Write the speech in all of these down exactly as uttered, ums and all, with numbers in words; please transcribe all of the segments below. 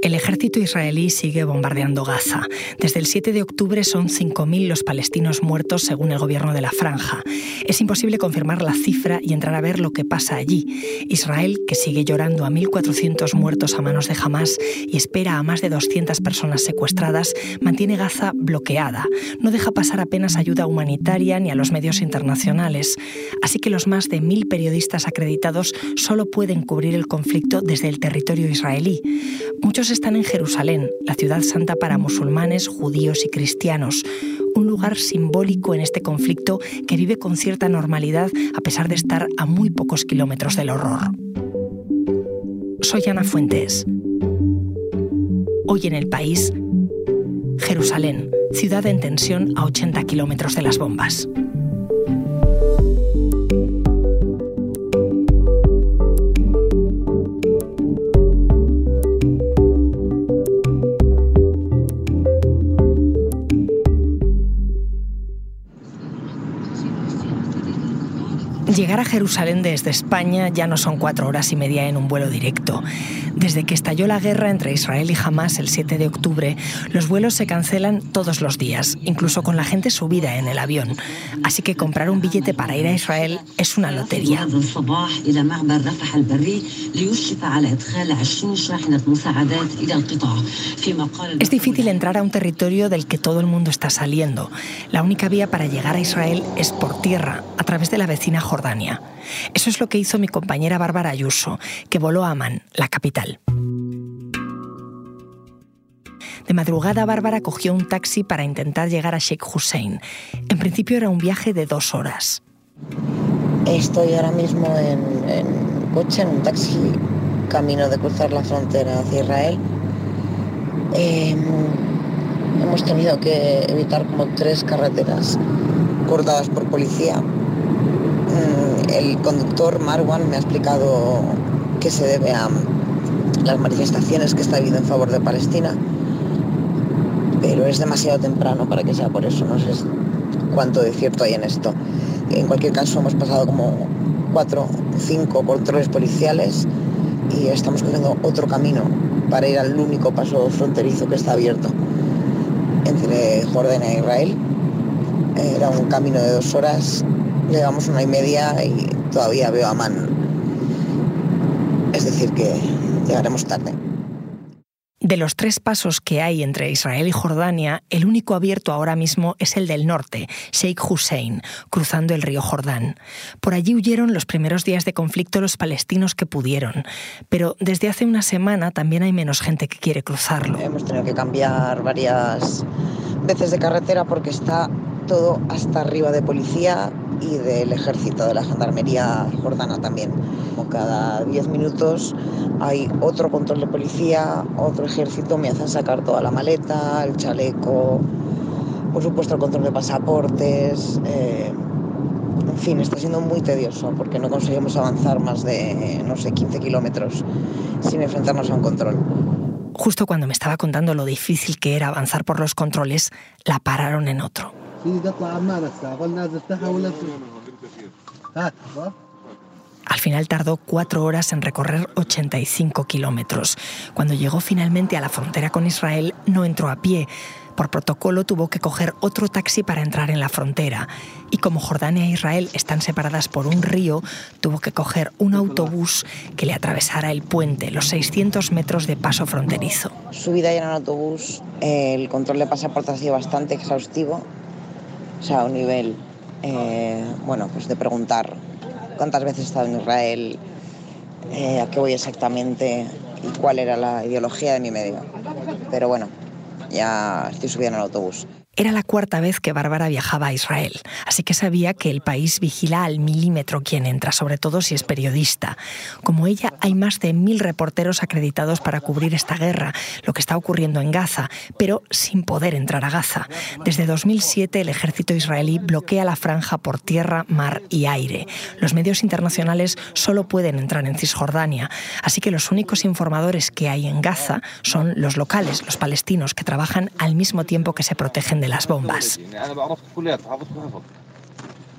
El ejército israelí sigue bombardeando Gaza. Desde el siete de octubre son cinco mil los palestinos muertos según el gobierno de la franja. Es imposible confirmar la cifra y entrar a ver lo que pasa allí. Israel, que sigue llorando a mil cuatrocientos muertos a manos de Hamás y espera a más de doscientas personas secuestradas, mantiene Gaza bloqueada. No deja pasar apenas ayuda humanitaria ni a los medios internacionales. Así que los más de mil periodistas acreditados solo pueden cubrir el conflicto desde el territorio israelí. Muchos están en Jerusalén, la ciudad santa para musulmanes, judíos y cristianos, un lugar simbólico en este conflicto que vive con cierta normalidad a pesar de estar a muy pocos kilómetros del horror. Soy Ana Fuentes. Hoy en El País, Jerusalén, ciudad en tensión a ochenta kilómetros de las bombas. Llegar a Jerusalén desde España ya no son cuatro horas y media en un vuelo directo. Desde que estalló la guerra entre Israel y Hamás el siete de octubre, los vuelos se cancelan todos los días, incluso con la gente subida en el avión. Así que comprar un billete para ir a Israel es una lotería. Es difícil entrar a un territorio del que todo el mundo está saliendo. La única vía para llegar a Israel es por tierra, a través de la vecina Jordania. Eso es lo que hizo mi compañera Bárbara Ayuso, que voló a Amán, la capital. De madrugada, Bárbara cogió un taxi para intentar llegar a Sheikh Hussein. En principio era un viaje de dos horas. Estoy ahora mismo en, en coche, en un taxi, camino de cruzar la frontera hacia Israel. Eh, hemos tenido que evitar como tres carreteras cortadas por policía. El conductor Marwan me ha explicado que se debe a las manifestaciones que está habiendo en favor de Palestina, pero es demasiado temprano para que sea por eso, no sé cuánto de cierto hay en esto. En cualquier caso, hemos pasado como cuatro, cinco controles policiales y estamos cogiendo otro camino para ir al único paso fronterizo que está abierto entre Jordania e Israel. Era un camino de dos horas. Llegamos una y media y todavía veo a Amán. Es decir, que llegaremos tarde. De los tres pasos que hay entre Israel y Jordania, el único abierto ahora mismo es el del norte, Sheikh Hussein, cruzando el río Jordán. Por allí huyeron los primeros días de conflicto los palestinos que pudieron, pero desde hace una semana también hay menos gente que quiere cruzarlo. Hemos tenido que cambiar varias veces de carretera porque está todo hasta arriba de policía y del ejército, de la gendarmería jordana también. Como cada diez minutos hay otro control de policía, otro ejército, me hacen sacar toda la maleta, el chaleco, por supuesto el control de pasaportes. Eh, en fin, está siendo muy tedioso porque no conseguimos avanzar más de, no sé, quince kilómetros sin enfrentarnos a un control. Justo cuando me estaba contando lo difícil que era avanzar por los controles, la pararon en otro. Al final tardó cuatro horas en recorrer ochenta y cinco kilómetros. Cuando llegó finalmente a la frontera con Israel, no entró a pie. Por protocolo tuvo que coger otro taxi para entrar en la frontera. Y como Jordania e Israel están separadas por un río, tuvo que coger un autobús que le atravesara el puente, los seiscientos metros de paso fronterizo. Subida ya en el autobús, el control de pasaporte ha sido bastante exhaustivo. O sea, a un nivel, eh, bueno, pues de preguntar cuántas veces he estado en Israel, eh, a qué voy exactamente y cuál era la ideología de mi medio. Pero bueno, ya estoy subida en el autobús. Era la cuarta vez que Bárbara viajaba a Israel, así que sabía que el país vigila al milímetro quién entra, sobre todo si es periodista. Como ella, hay más de mil reporteros acreditados para cubrir esta guerra, lo que está ocurriendo en Gaza, pero sin poder entrar a Gaza. Desde dos mil siete, el ejército israelí bloquea la franja por tierra, mar y aire. Los medios internacionales solo pueden entrar en Cisjordania, así que los únicos informadores que hay en Gaza son los locales, los palestinos, que trabajan al mismo tiempo que se protegen de las bombas.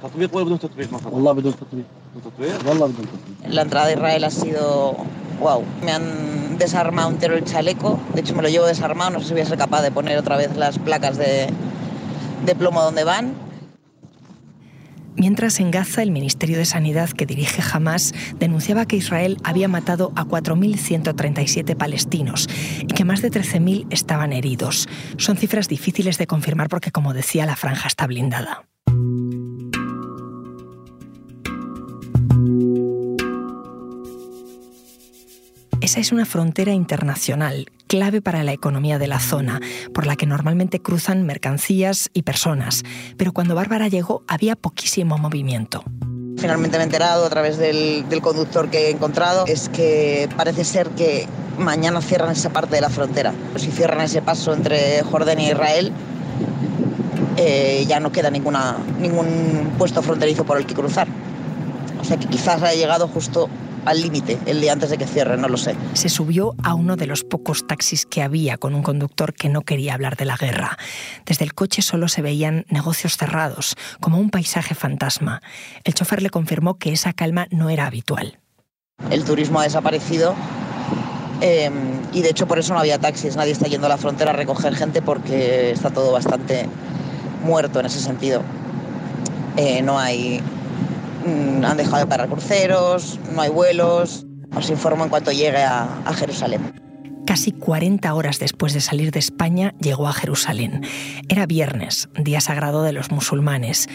¿Tatbiq o بدون تطبيق مثلا؟ والله بدون تطبيق. بدون تطبيق؟ والله بدون تطبيق. La entrada de Israel ha sido wow. Me han desarmado entero el chaleco. De hecho me lo llevo desarmado. No sé si voy a ser capaz de poner otra vez las placas de, de plomo donde van. Mientras en Gaza, el Ministerio de Sanidad que dirige Hamás denunciaba que Israel había matado a cuatro mil ciento treinta y siete palestinos y que más de trece mil estaban heridos. Son cifras difíciles de confirmar porque, como decía, la franja está blindada. Esa es una frontera internacional, clave para la economía de la zona, por la que normalmente cruzan mercancías y personas. Pero cuando Bárbara llegó había poquísimo movimiento. Finalmente me he enterado a través del, del conductor que he encontrado, es que parece ser que mañana cierran esa parte de la frontera. Si cierran ese paso entre Jordania e Israel, eh, ya no queda ninguna, ningún puesto fronterizo por el que cruzar. O sea que quizás haya llegado justo al límite, el día antes de que cierre, no lo sé. Se subió a uno de los pocos taxis que había con un conductor que no quería hablar de la guerra. Desde el coche solo se veían negocios cerrados, como un paisaje fantasma. El chofer le confirmó que esa calma no era habitual. El turismo ha desaparecido eh, y de hecho por eso no había taxis. Nadie está yendo a la frontera a recoger gente porque está todo bastante muerto en ese sentido. Eh, no hay... Han dejado de parar cruceros, no hay vuelos. Os informo en cuanto llegue a, a Jerusalén. Casi cuarenta horas después de salir de España, llegó a Jerusalén. Era viernes, día sagrado de los musulmanes.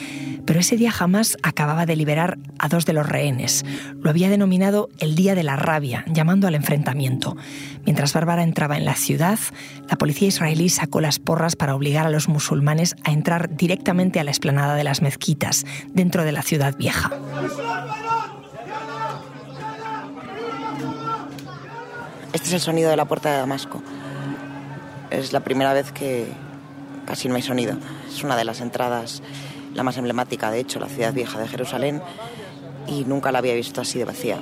Pero ese día Hamás acababa de liberar a dos de los rehenes. Lo había denominado el Día de la Rabia, llamando al enfrentamiento. Mientras Bárbara entraba en la ciudad, la policía israelí sacó las porras para obligar a los musulmanes a entrar directamente a la explanada de las mezquitas, dentro de la ciudad vieja. Este es el sonido de la puerta de Damasco. Es la primera vez que casi no hay sonido. Es una de las entradas, la más emblemática, de hecho, la ciudad vieja de Jerusalén, y nunca la había visto así de vacía,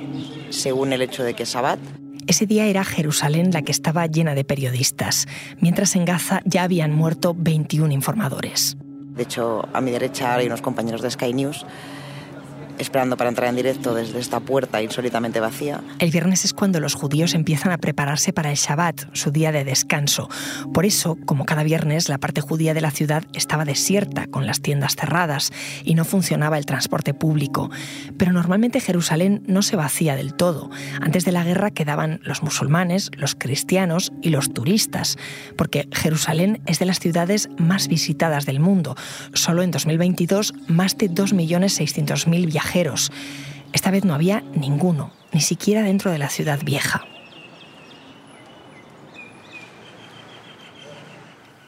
según el hecho de que es Sabbat. Ese día era Jerusalén la que estaba llena de periodistas, mientras en Gaza ya habían muerto veintiún informadores. De hecho, a mi derecha hay unos compañeros de Sky News esperando para entrar en directo desde esta puerta insólitamente vacía. El viernes es cuando los judíos empiezan a prepararse para el Shabbat, su día de descanso. Por eso, como cada viernes, la parte judía de la ciudad estaba desierta, con las tiendas cerradas, y no funcionaba el transporte público. Pero normalmente Jerusalén no se vacía del todo. Antes de la guerra quedaban los musulmanes, los cristianos y los turistas, porque Jerusalén es de las ciudades más visitadas del mundo. Solo en dos mil veintidós, más de dos millones seiscientos mil viajeros. Esta vez no había ninguno, ni siquiera dentro de la ciudad vieja.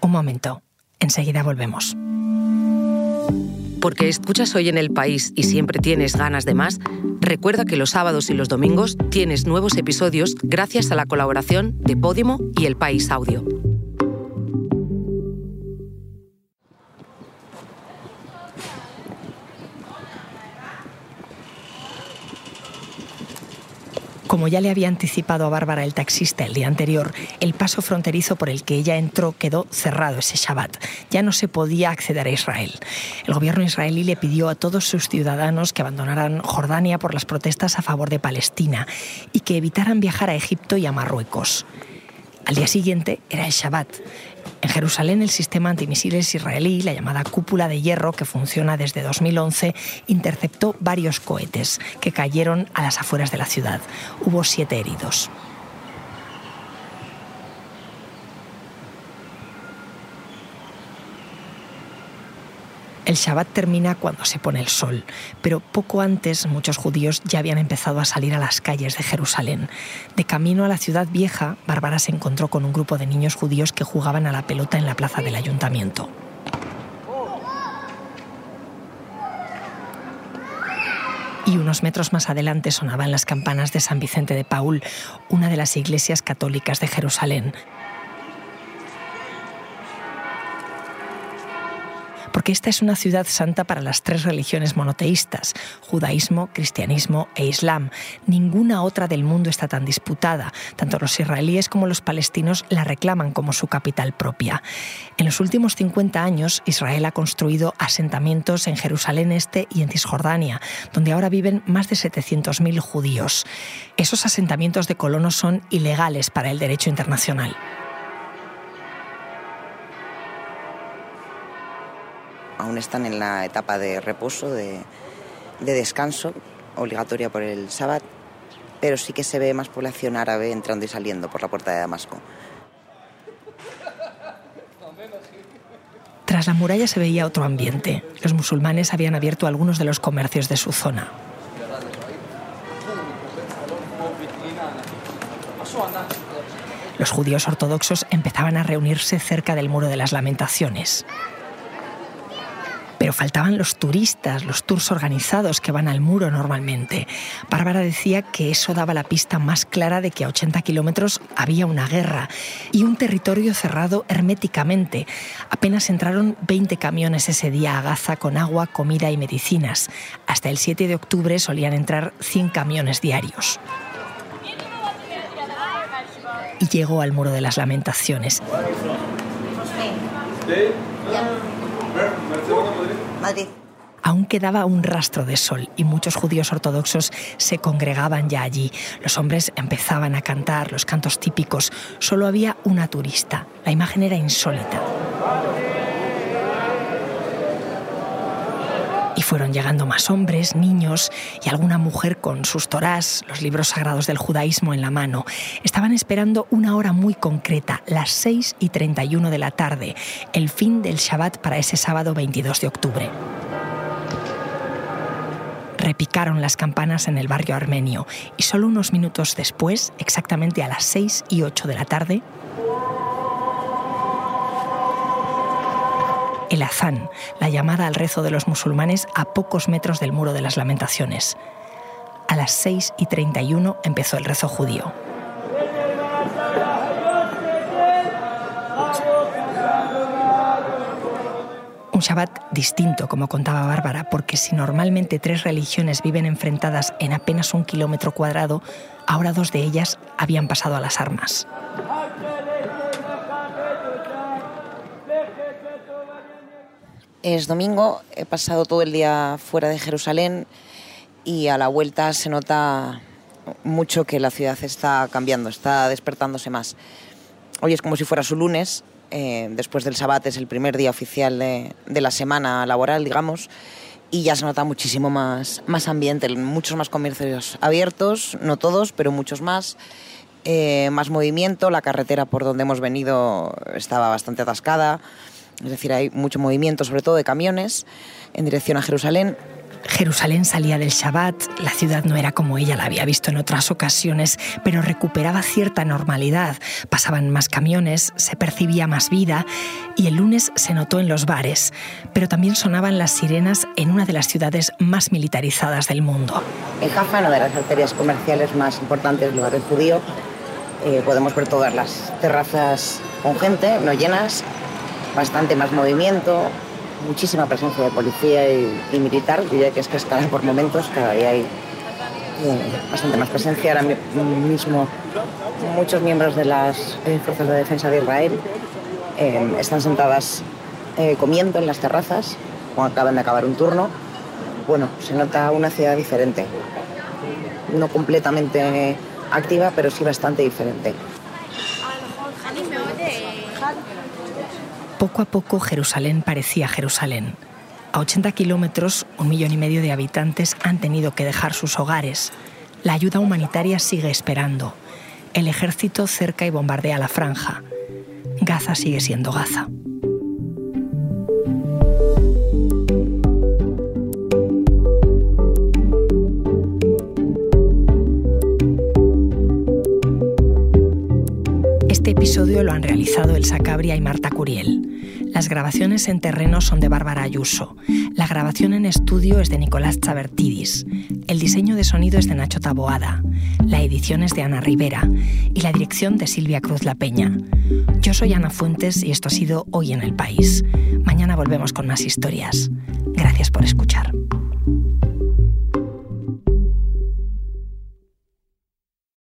Un momento, enseguida volvemos. Porque escuchas Hoy en el País y siempre tienes ganas de más, recuerda que los sábados y los domingos tienes nuevos episodios gracias a la colaboración de Podimo y El País Audio. Como ya le había anticipado a Bárbara el taxista el día anterior, el paso fronterizo por el que ella entró quedó cerrado ese Shabbat. Ya no se podía acceder a Israel. El gobierno israelí le pidió a todos sus ciudadanos que abandonaran Jordania por las protestas a favor de Palestina y que evitaran viajar a Egipto y a Marruecos. Al día siguiente era el Shabbat. En Jerusalén, el sistema antimisiles israelí, la llamada Cúpula de Hierro, que funciona desde dos mil once, interceptó varios cohetes que cayeron a las afueras de la ciudad. Hubo siete heridos. El Shabbat termina cuando se pone el sol, pero poco antes muchos judíos ya habían empezado a salir a las calles de Jerusalén. De camino a la ciudad vieja, Bárbara se encontró con un grupo de niños judíos que jugaban a la pelota en la plaza del ayuntamiento. Y unos metros más adelante sonaban las campanas de San Vicente de Paul, una de las iglesias católicas de Jerusalén. porque esta es una ciudad santa para las tres religiones monoteístas, judaísmo, cristianismo e islam. Ninguna otra del mundo está tan disputada. Tanto los israelíes como los palestinos la reclaman como su capital propia. En los últimos cincuenta años, Israel ha construido asentamientos en Jerusalén Este y en Cisjordania, donde ahora viven más de setecientos mil judíos. Esos asentamientos de colonos son ilegales para el derecho internacional. Aún están en la etapa de reposo, de, de descanso, obligatoria por el Sabbat, pero sí que se ve más población árabe entrando y saliendo por la puerta de Damasco. Tras la muralla se veía otro ambiente. Los musulmanes habían abierto algunos de los comercios de su zona. Los judíos ortodoxos empezaban a reunirse cerca del Muro de las Lamentaciones. Pero faltaban los turistas, los tours organizados que van al muro normalmente. Bárbara decía que eso daba la pista más clara de que a ochenta kilómetros había una guerra y un territorio cerrado herméticamente. Apenas entraron veinte camiones ese día a Gaza con agua, comida y medicinas. Hasta el siete de octubre solían entrar cien camiones diarios. Y llegó al Muro de las Lamentaciones. Madrid. Aún quedaba un rastro de sol y muchos judíos ortodoxos se congregaban ya allí. Los hombres empezaban a cantar los cantos típicos. Solo había una turista. La imagen era insólita. Y fueron llegando más hombres, niños y alguna mujer con sus torás, los libros sagrados del judaísmo en la mano. Estaban esperando una hora muy concreta, las seis y treinta y uno de la tarde, el fin del Shabbat para ese sábado veintidós de octubre. Repicaron las campanas en el barrio armenio y solo unos minutos después, exactamente a las seis y ocho de la tarde, el azán, la llamada al rezo de los musulmanes a pocos metros del Muro de las Lamentaciones. A las seis y treinta y uno empezó el rezo judío. Un Shabbat distinto, como contaba Bárbara, porque si normalmente tres religiones viven enfrentadas en apenas un kilómetro cuadrado, ahora dos de ellas habían pasado a las armas. Es domingo, he pasado todo el día fuera de Jerusalén y a la vuelta se nota mucho que la ciudad está cambiando, está despertándose más. Hoy es como si fuera su lunes, eh, después del Shabbat es el primer día oficial de, de la semana laboral, digamos, y ya se nota muchísimo más, más ambiente, muchos más comercios abiertos, no todos, pero muchos más, eh, más movimiento, la carretera por donde hemos venido estaba bastante atascada. Es decir, hay mucho movimiento, sobre todo de camiones, en dirección a Jerusalén. Jerusalén salía del Shabbat, la ciudad no era como ella la había visto en otras ocasiones, pero recuperaba cierta normalidad. Pasaban más camiones, se percibía más vida y el lunes se notó en los bares. Pero también sonaban las sirenas en una de las ciudades más militarizadas del mundo. En Jaffa, una de las arterias comerciales más importantes del barrio judío, eh, podemos ver todas las terrazas con gente, no llenas, bastante más movimiento, muchísima presencia de policía y, y militar. Yo diría que es que escala por momentos, cada día hay eh, bastante más presencia. Ahora mismo muchos miembros de las eh, Fuerzas de Defensa de Israel eh, están sentadas eh, comiendo en las terrazas o acaban de acabar un turno. Bueno, se nota una ciudad diferente, no completamente activa, pero sí bastante diferente. Poco a poco Jerusalén parecía Jerusalén. A ochenta kilómetros, un millón y medio de habitantes han tenido que dejar sus hogares. La ayuda humanitaria sigue esperando. El ejército cerca y bombardea la franja. Gaza sigue siendo Gaza. Este episodio lo han realizado Elsa Cabria y Marta Curiel. Las grabaciones en terreno son de Bárbara Ayuso. La grabación en estudio es de Nicolás Zabertidis. El diseño de sonido es de Nacho Taboada. La edición es de Ana Rivera. Y la dirección de Silvia Cruz Lapeña. Yo soy Ana Fuentes y esto ha sido Hoy en el País. Mañana volvemos con más historias. Gracias por escuchar.